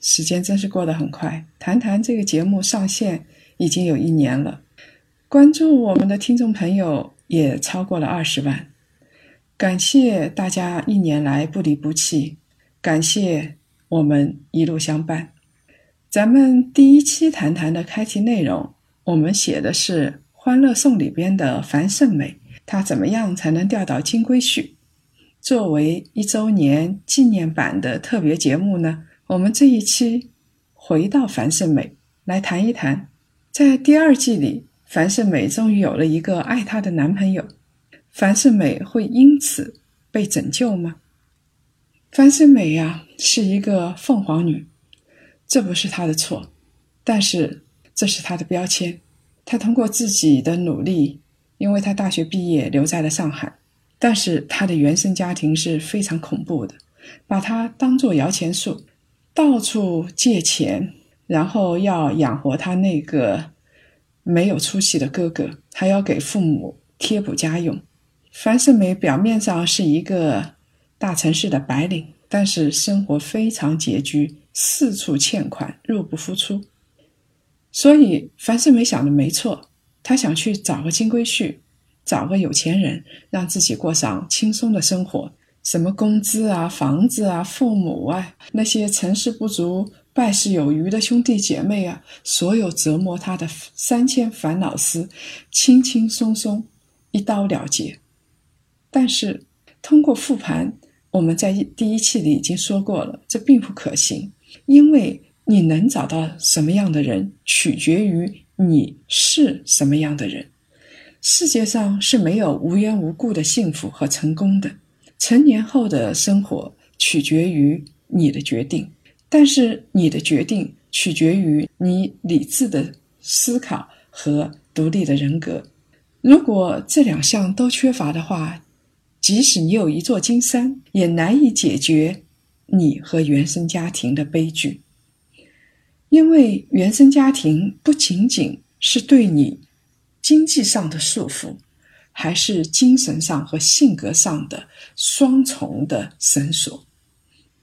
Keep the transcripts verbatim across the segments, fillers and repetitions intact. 时间真是过得很快，谈谈这个节目上线已经有一年了，关注我们的听众朋友也超过了二十万，感谢大家一年来不离不弃，感谢我们一路相伴。咱们第一期谈谈的开题内容，我们写的是《欢乐颂》里边的樊胜美，她怎么样才能钓到金龟婿？作为一周年纪念版的特别节目呢，我们这一期回到樊胜美来谈一谈。在第二季里，樊胜美终于有了一个爱她的男朋友，樊胜美会因此被拯救吗？樊胜美啊，是一个凤凰女，这不是她的错，但是这是她的标签。她通过自己的努力，因为她大学毕业留在了上海，但是她的原生家庭是非常恐怖的，把她当作摇钱树，到处借钱，然后要养活他那个没有出息的哥哥，还要给父母贴补家用。樊胜美表面上是一个大城市的白领，但是生活非常拮据，四处欠款，入不敷出。所以樊胜美想的没错，她想去找个金龟婿，找个有钱人，让自己过上轻松的生活。什么工资啊，房子啊，父母啊，那些成事不足败事有余的兄弟姐妹啊，所有折磨他的三千烦恼丝，轻轻松松一刀了结。但是通过复盘，我们在第一期里已经说过了，这并不可行，因为你能找到什么样的人，取决于你是什么样的人。世界上是没有无缘无故的幸福和成功的，成年后的生活取决于你的决定，但是你的决定取决于你理智的思考和独立的人格。如果这两项都缺乏的话，即使你有一座金山，也难以解决你和原生家庭的悲剧。因为原生家庭不仅仅是对你经济上的束缚，还是精神上和性格上的双重的绳索。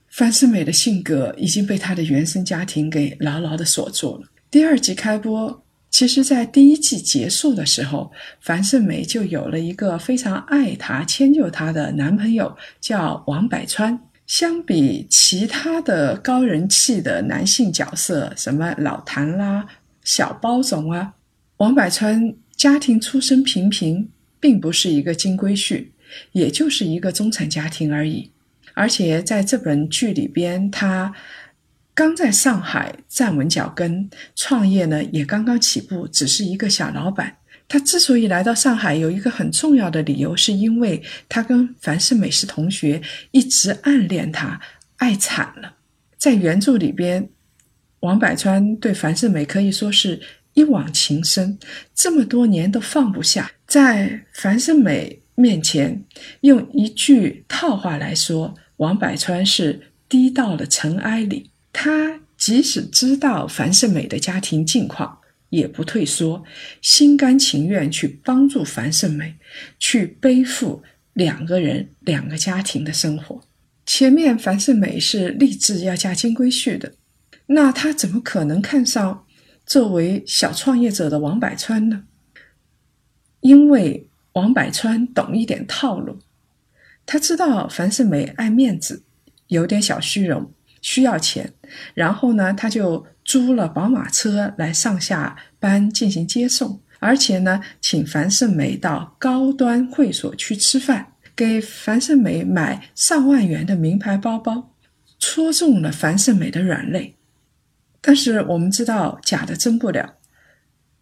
樊胜美的性格已经被她的原生家庭给牢牢的锁住了。第二季开播，其实在第一季结束的时候，樊胜美就有了一个非常爱她迁就她的男朋友，叫王百川。相比其他的高人气的男性角色，什么老谭啦、小包总啊，王百川家庭出身平平，并不是一个金龟婿，也就是一个中产家庭而已。而且在这本剧里边，他刚在上海站稳脚跟，创业呢也刚刚起步，只是一个小老板。他之所以来到上海，有一个很重要的理由，是因为他跟樊胜美是同学，一直暗恋他，爱惨了。在原著里边，王百川对樊胜美可以说是一往情深，这么多年都放不下。在樊胜美面前，用一句套话来说，王百川是低到了尘埃里。他即使知道樊胜美的家庭境况，也不退缩，心甘情愿去帮助樊胜美，去背负两个人两个家庭的生活。前面樊胜美是立志要嫁金龟婿的，那她怎么可能看上作为小创业者的王百川呢？因为王百川懂一点套路，他知道樊胜美爱面子，有点小虚荣，需要钱，然后呢，他就租了宝马车来上下班进行接送，而且呢，请樊胜美到高端会所去吃饭，给樊胜美买上万元的名牌包包，戳中了樊胜美的软肋。但是我们知道，假的真不了。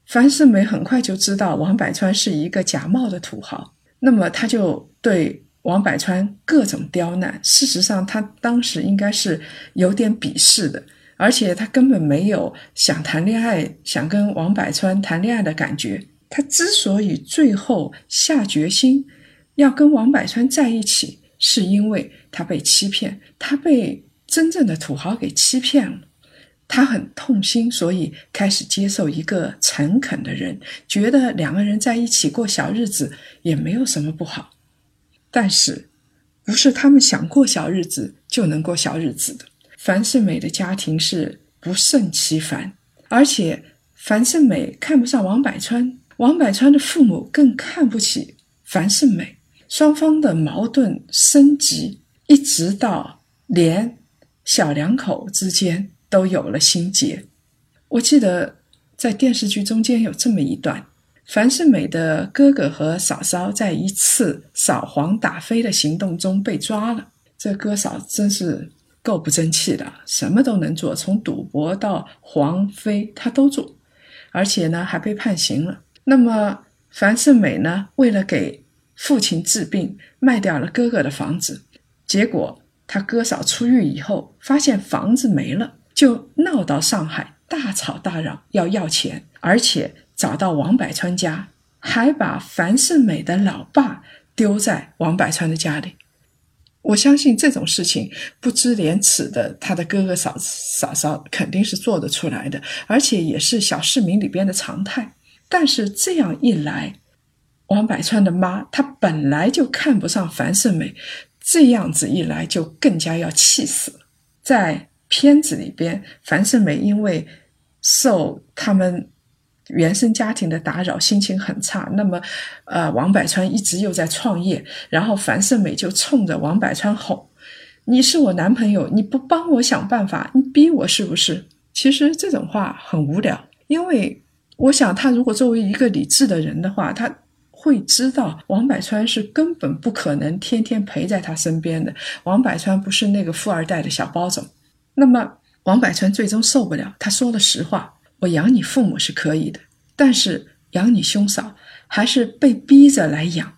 樊胜美很快就知道王百川是一个假冒的土豪，那么他就对王百川各种刁难。事实上他当时应该是有点鄙视的，而且他根本没有想谈恋爱，想跟王柏川谈恋爱的感觉。他之所以最后下决心要跟王柏川在一起，是因为他被欺骗，他被真正的土豪给欺骗了，他很痛心，所以开始接受一个诚恳的人，觉得两个人在一起过小日子也没有什么不好。但是不是他们想过小日子就能过小日子的，樊胜美的家庭是不胜其烦，而且樊胜美看不上王柏川，王柏川的父母更看不起樊胜美，双方的矛盾升级，一直到连小两口之间都有了心结。我记得在电视剧中间有这么一段，樊胜美的哥哥和嫂嫂在一次扫黄打非的行动中被抓了，这哥嫂真是够不争气的，什么都能做，从赌博到黄非他都做，而且呢还被判刑了。那么樊胜美呢，为了给父亲治病，卖掉了哥哥的房子，结果他哥嫂出狱以后发现房子没了，就闹到上海，大吵大嚷要要钱，而且找到王柏川家，还把樊胜美的老爸丢在王柏川的家里。我相信这种事情不知廉耻的他的哥哥嫂嫂嫂肯定是做得出来的，而且也是小市民里边的常态。但是这样一来，王柏川的妈她本来就看不上樊胜美，这样子一来就更加要气死了。在片子里边，樊胜美因为受他们原生家庭的打扰，心情很差，那么呃，王柏川一直又在创业，然后樊胜美就冲着王柏川吼，你是我男朋友，你不帮我想办法，你逼我是不是？其实这种话很无聊，因为我想他如果作为一个理智的人的话，他会知道王柏川是根本不可能天天陪在他身边的，王柏川不是那个富二代的小包总。那么王柏川最终受不了，他说了实话，我养你父母是可以的，但是养你兄嫂还是被逼着来养，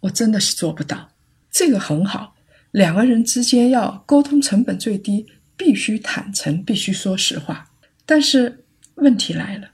我真的是做不到。这个很好，两个人之间要沟通成本最低，必须坦诚，必须说实话。但是问题来了，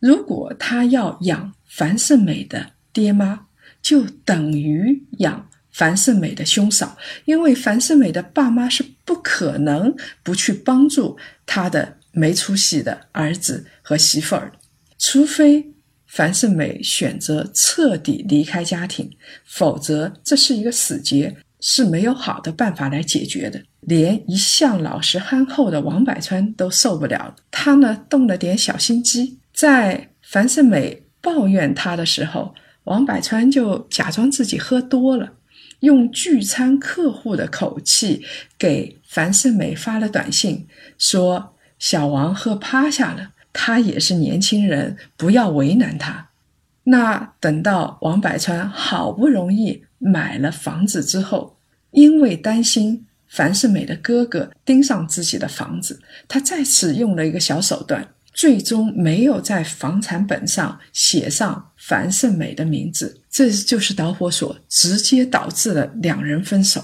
如果他要养樊胜美的爹妈，就等于养樊胜美的兄嫂，因为樊胜美的爸妈是不可能不去帮助他的没出息的儿子和媳妇儿，除非樊胜美选择彻底离开家庭，否则这是一个死结，是没有好的办法来解决的。连一向老实憨厚的王柏川都受不了，他呢动了点小心机，在樊胜美抱怨他的时候，王柏川就假装自己喝多了，用聚餐客户的口气给樊胜美发了短信，说小王喝趴下了，他也是年轻人，不要为难他。那等到王柏川好不容易买了房子之后，因为担心樊胜美的哥哥盯上自己的房子，他再次用了一个小手段，最终没有在房产本上写上樊胜美的名字，这就是导火索，直接导致了两人分手。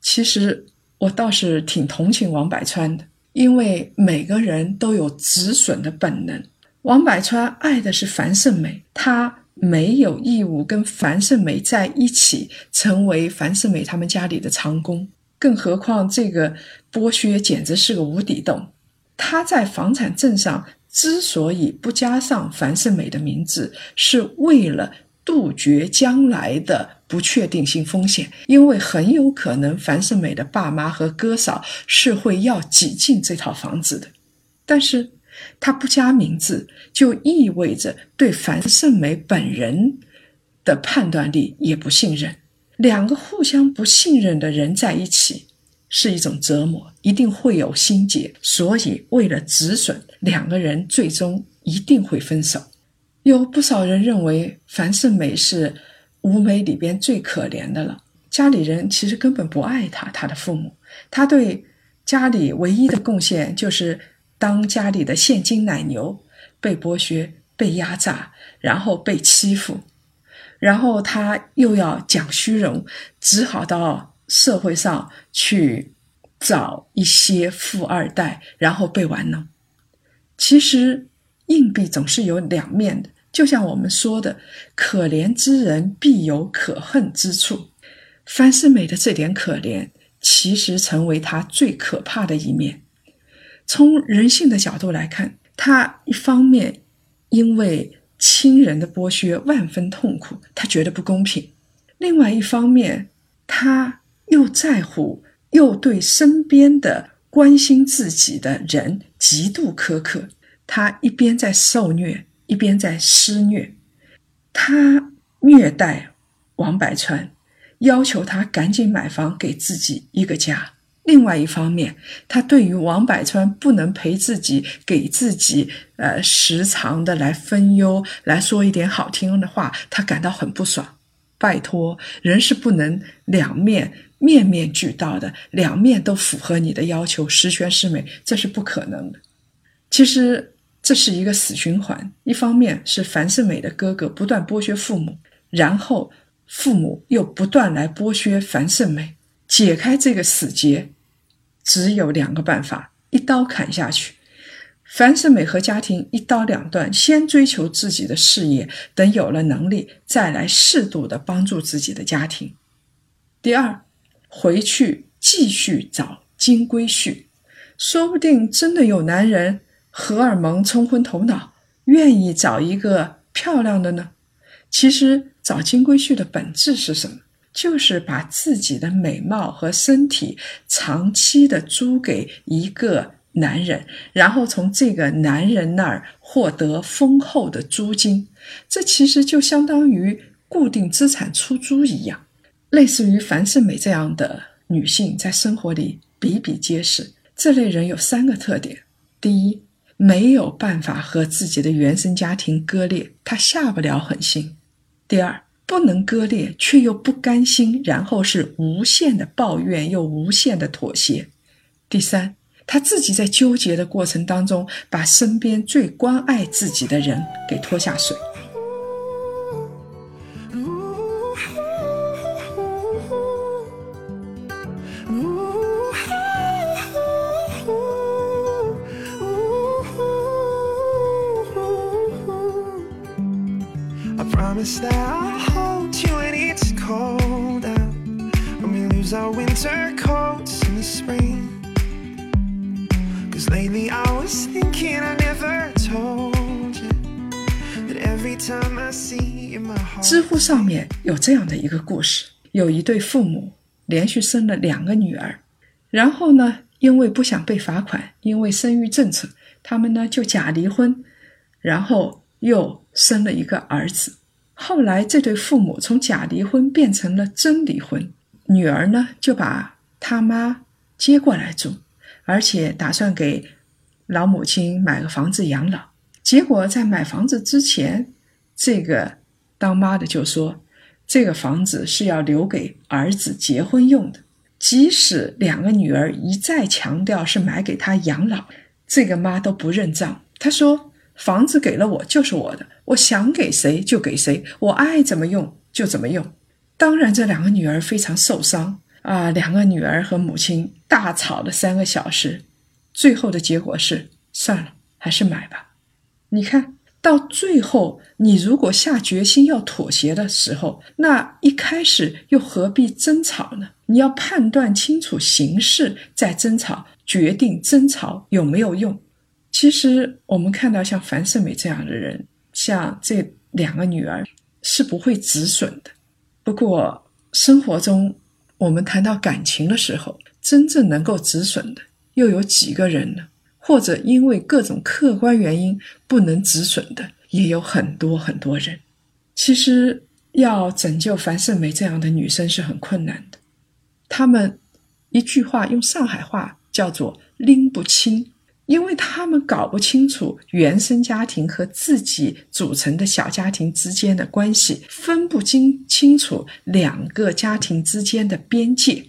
其实我倒是挺同情王柏川的，因为每个人都有止损的本能。王柏川爱的是樊胜美，他没有义务跟樊胜美在一起，成为樊胜美他们家里的长工，更何况这个剥削简直是个无底洞。他在房产证上之所以不加上樊胜美的名字，是为了杜绝将来的不确定性风险，因为很有可能樊胜美的爸妈和哥嫂是会要挤进这套房子的。但是他不加名字，就意味着对樊胜美本人的判断力也不信任，两个互相不信任的人在一起是一种折磨，一定会有心结，所以为了止损，两个人最终一定会分手。有不少人认为樊胜美是吴梅里边最可怜的了，家里人其实根本不爱她，她的父母，她对家里唯一的贡献就是当家里的现金奶牛，被剥削，被压榨，然后被欺负，然后她又要讲虚荣，只好到社会上去找一些富二代然后被玩弄。其实硬币总是有两面的，就像我们说的，可怜之人必有可恨之处。范思美的这点可怜其实成为他最可怕的一面。从人性的角度来看，他一方面因为亲人的剥削万分痛苦，他觉得不公平，另外一方面他又在乎又对身边的关心自己的人极度苛刻，他一边在受虐一边在施虐。他虐待王百川，要求他赶紧买房给自己一个家，另外一方面他对于王百川不能陪自己，给自己呃时常的来分忧，来说一点好听的话，他感到很不爽。拜托，人是不能两面面面俱到的，两面都符合你的要求，十全十美，这是不可能的。其实这是一个死循环，一方面是樊胜美的哥哥不断剥削父母，然后父母又不断来剥削樊胜美。解开这个死结只有两个办法，一刀砍下去。樊胜美和家庭一刀两断，先追求自己的事业，等有了能力再来适度的帮助自己的家庭。第二，回去继续找金龟婿，说不定真的有男人荷尔蒙冲昏头脑，愿意找一个漂亮的呢。其实找金龟婿的本质是什么？就是把自己的美貌和身体长期的租给一个男人，然后从这个男人那儿获得丰厚的租金。这其实就相当于固定资产出租一样。类似于樊胜美这样的女性在生活里比比皆是。这类人有三个特点。第一，没有办法和自己的原生家庭割裂，她下不了狠心。第二，不能割裂却又不甘心，然后是无限的抱怨又无限的妥协。第三，她自己在纠结的过程当中，把身边最关爱自己的人给拖下水。Promise that I'll hold you when it's cold out, when we lose our winter coats in the spring. Cause lately I was thinking I never told you that every time I see in my heart. 知乎上面有这样的一个故事，有一对父母连续生了两个女儿，然后呢，因为不想被罚款，因为生育政策，他们呢就假离婚，然后又生了一个儿子。后来这对父母从假离婚变成了真离婚，女儿呢就把他妈接过来住，而且打算给老母亲买个房子养老。结果在买房子之前，这个当妈的就说这个房子是要留给儿子结婚用的。即使两个女儿一再强调是买给他养老，这个妈都不认账。她说房子给了我就是我的，我想给谁就给谁，我爱怎么用就怎么用。当然这两个女儿非常受伤啊、呃，两个女儿和母亲大吵了三个小时，最后的结果是算了，还是买吧。你看到最后，你如果下决心要妥协的时候，那一开始又何必争吵呢？你要判断清楚形势再争吵，决定争吵有没有用。其实我们看到像樊胜美这样的人，像这两个女儿是不会止损的。不过生活中我们谈到感情的时候，真正能够止损的又有几个人呢？或者因为各种客观原因不能止损的也有很多很多人。其实要拯救樊胜美这样的女生是很困难的。她们一句话用上海话叫做拎不清，因为他们搞不清楚原生家庭和自己组成的小家庭之间的关系，分不清楚两个家庭之间的边界。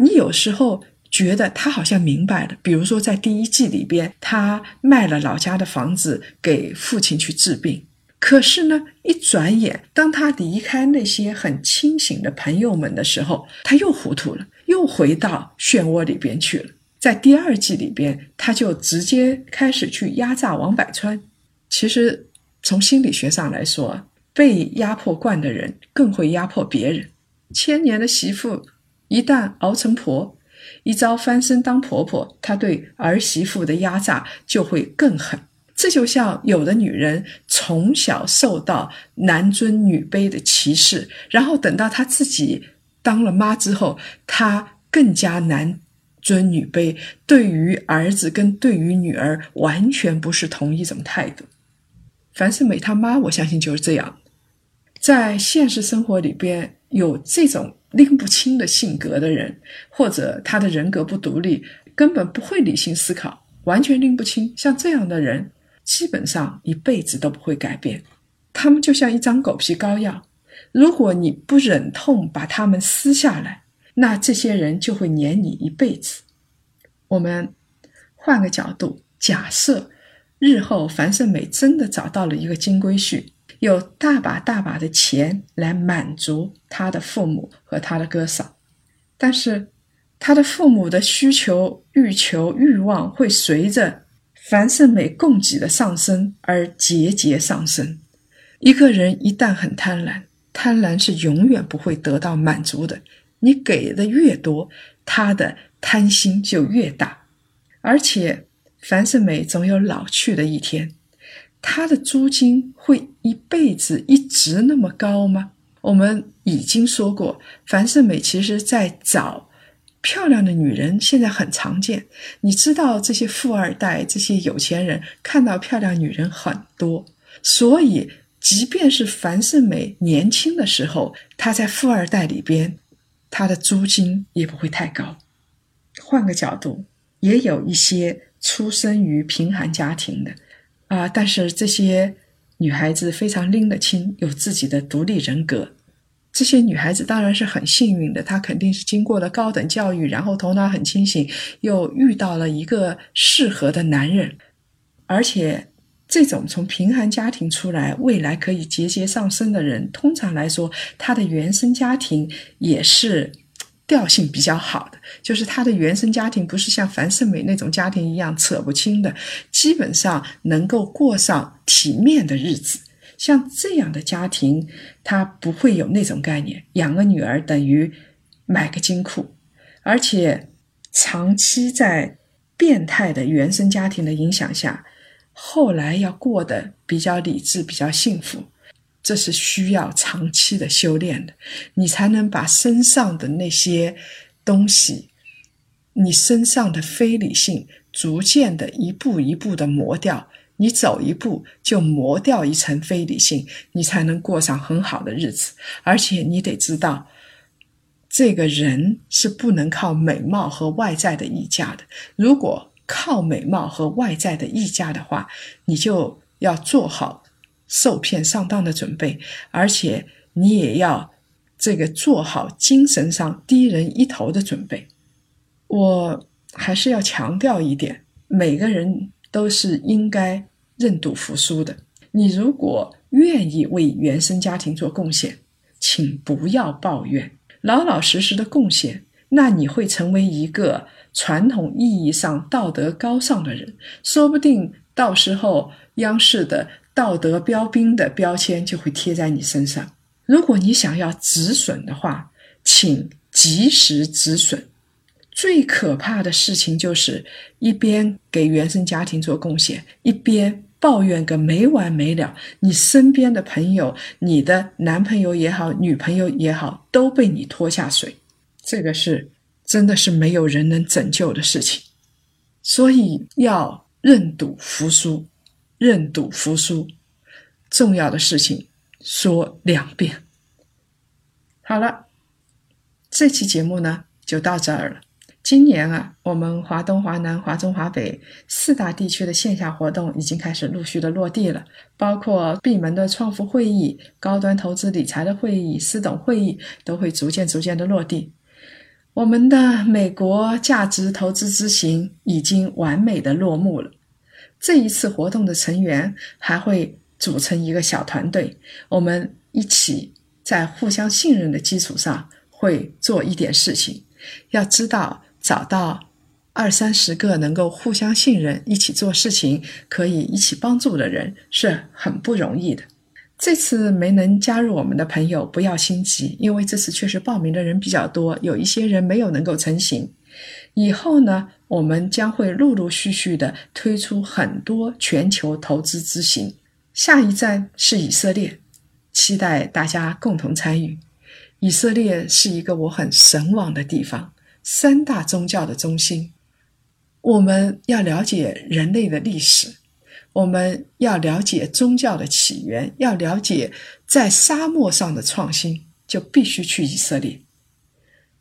你有时候觉得他好像明白了，比如说在第一季里边，他卖了老家的房子给父亲去治病。可是呢，一转眼，当他离开那些很清醒的朋友们的时候，他又糊涂了，又回到漩涡里边去了。在第二季里边，他就直接开始去压榨王百川。其实从心理学上来说，被压迫惯的人更会压迫别人。千年的媳妇一旦熬成婆，一朝翻身当婆婆，她对儿媳妇的压榨就会更狠。这就像有的女人从小受到男尊女卑的歧视，然后等到她自己当了妈之后，她更加男尊女卑，对于儿子跟对于女儿完全不是同一种态度。樊胜美她妈，我相信就是这样。在现实生活里边，有这种拎不清的性格的人，或者他的人格不独立，根本不会理性思考，完全拎不清，像这样的人基本上一辈子都不会改变。他们就像一张狗皮膏药，如果你不忍痛把他们撕下来，那这些人就会黏你一辈子。我们换个角度，假设日后樊胜美真的找到了一个金龟婿，有大把大把的钱来满足他的父母和他的哥嫂，但是他的父母的需求、欲求、欲望会随着樊胜美供给的上升而节节上升。一个人一旦很贪婪，贪婪是永远不会得到满足的，你给的越多，他的贪心就越大。而且樊胜美总有老去的一天，他的租金会一辈子一直那么高吗？我们已经说过，樊胜美其实在找漂亮的女人，现在很常见。你知道这些富二代、这些有钱人看到漂亮女人很多，所以即便是樊胜美年轻的时候，她在富二代里边，她的租金也不会太高。换个角度，也有一些出生于贫寒家庭的啊、呃，但是这些女孩子非常拎得清，有自己的独立人格。这些女孩子当然是很幸运的，她肯定是经过了高等教育，然后头脑很清醒，又遇到了一个适合的男人。而且这种从贫寒家庭出来，未来可以节节上升的人，通常来说他的原生家庭也是调性比较好的，就是他的原生家庭不是像樊胜美那种家庭一样扯不清的，基本上能够过上体面的日子。像这样的家庭，他不会有那种概念，养个女儿等于买个金库。而且长期在变态的原生家庭的影响下，后来要过得比较理智、比较幸福，这是需要长期的修炼的。你才能把身上的那些东西，你身上的非理性，逐渐的一步一步的磨掉。你走一步就磨掉一层非理性，你才能过上很好的日子。而且你得知道，这个人是不能靠美貌和外在的溢价的。如果靠美貌和外在的溢价的话，你就要做好受骗上当的准备，而且你也要这个做好精神上低人一头的准备。我还是要强调一点，每个人都是应该认赌服输的。你如果愿意为原生家庭做贡献，请不要抱怨，老老实实的贡献，那你会成为一个传统意义上道德高尚的人。说不定到时候央视的道德标兵的标签就会贴在你身上。如果你想要止损的话，请及时止损。最可怕的事情就是一边给原生家庭做贡献，一边抱怨个没完没了，你身边的朋友，你的男朋友也好，女朋友也好，都被你拖下水。这个是真的是没有人能拯救的事情。所以要认赌服输，认赌服输，重要的事情说两遍。好了，这期节目呢就到这儿了。今年啊，我们华东、华南、华中、华北四大地区的线下活动已经开始陆续的落地了，包括闭门的创富会议、高端投资理财的会议、私董会议，都会逐渐逐渐的落地。我们的美国价值投资之行已经完美的落幕了。这一次活动的成员还会组成一个小团队，我们一起在互相信任的基础上会做一点事情。要知道找到二三十个能够互相信任，一起做事情，可以一起帮助的人是很不容易的。这次没能加入我们的朋友不要心急，因为这次确实报名的人比较多，有一些人没有能够成行。以后呢，我们将会陆陆续续的推出很多全球投资之行，下一站是以色列，期待大家共同参与。以色列是一个我很神往的地方，三大宗教的中心。我们要了解人类的历史，我们要了解宗教的起源，要了解在沙漠上的创新，就必须去以色列。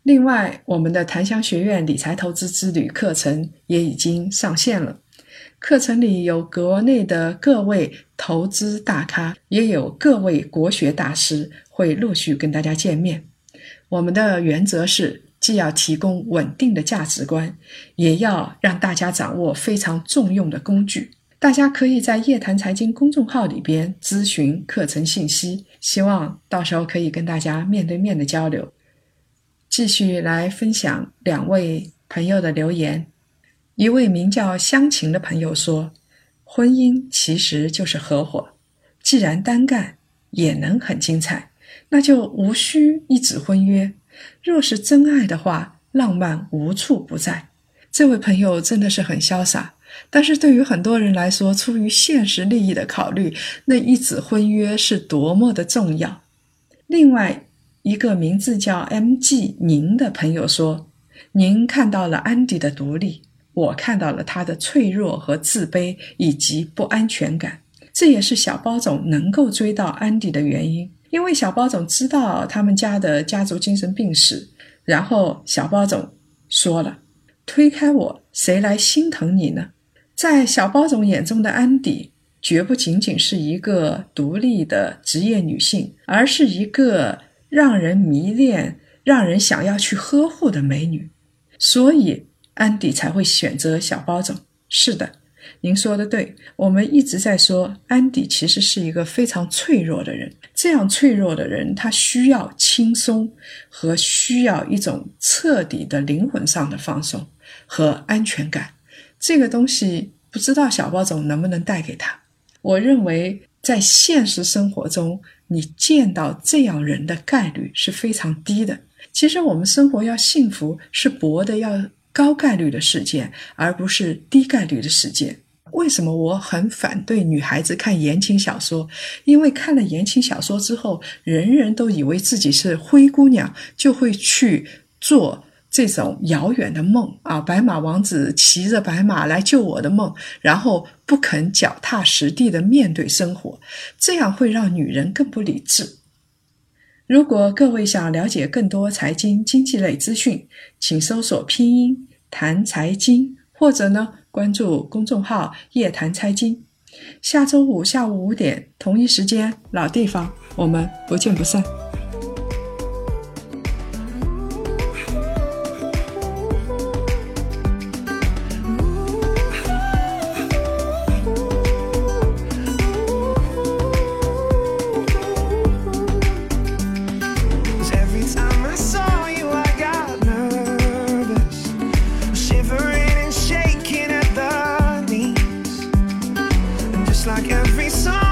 另外，我们的檀香学院理财投资之旅课程也已经上线了，课程里有国内的各位投资大咖，也有各位国学大师，会陆续跟大家见面。我们的原则是既要提供稳定的价值观，也要让大家掌握非常重用的工具。大家可以在夜谈财经公众号里边咨询课程信息，希望到时候可以跟大家面对面的交流。继续来分享两位朋友的留言。一位名叫湘琴的朋友说，婚姻其实就是合伙，既然单干也能很精彩，那就无需一纸婚约，若是真爱的话，浪漫无处不在。这位朋友真的是很潇洒，但是对于很多人来说，出于现实利益的考虑，那一纸婚约是多么的重要。另外一个名字叫 M G 宁的朋友说，您看到了安迪的独立，我看到了他的脆弱和自卑以及不安全感，这也是小包总能够追到安迪的原因。因为小包总知道他们家的家族精神病史，然后小包总说了，推开我，谁来心疼你呢？在小包总眼中的安迪，绝不仅仅是一个独立的职业女性，而是一个让人迷恋，让人想要去呵护的美女，所以安迪才会选择小包总。是的，您说的对，我们一直在说安迪其实是一个非常脆弱的人，这样脆弱的人他需要轻松和需要一种彻底的灵魂上的放松和安全感，这个东西不知道小包总能不能带给他。我认为在现实生活中，你见到这样人的概率是非常低的。其实我们生活要幸福是搏的要高概率的事件，而不是低概率的事件。为什么我很反对女孩子看言情小说？因为看了言情小说之后，人人都以为自己是灰姑娘，就会去做这种遥远的梦啊，白马王子骑着白马来救我的梦，然后不肯脚踏实地的面对生活，这样会让女人更不理智。如果各位想了解更多财经经济类资讯，请搜索拼音谈财经，或者呢关注公众号夜谈财经。下周五下午五点同一时间，老地方，我们不见不散。Like every song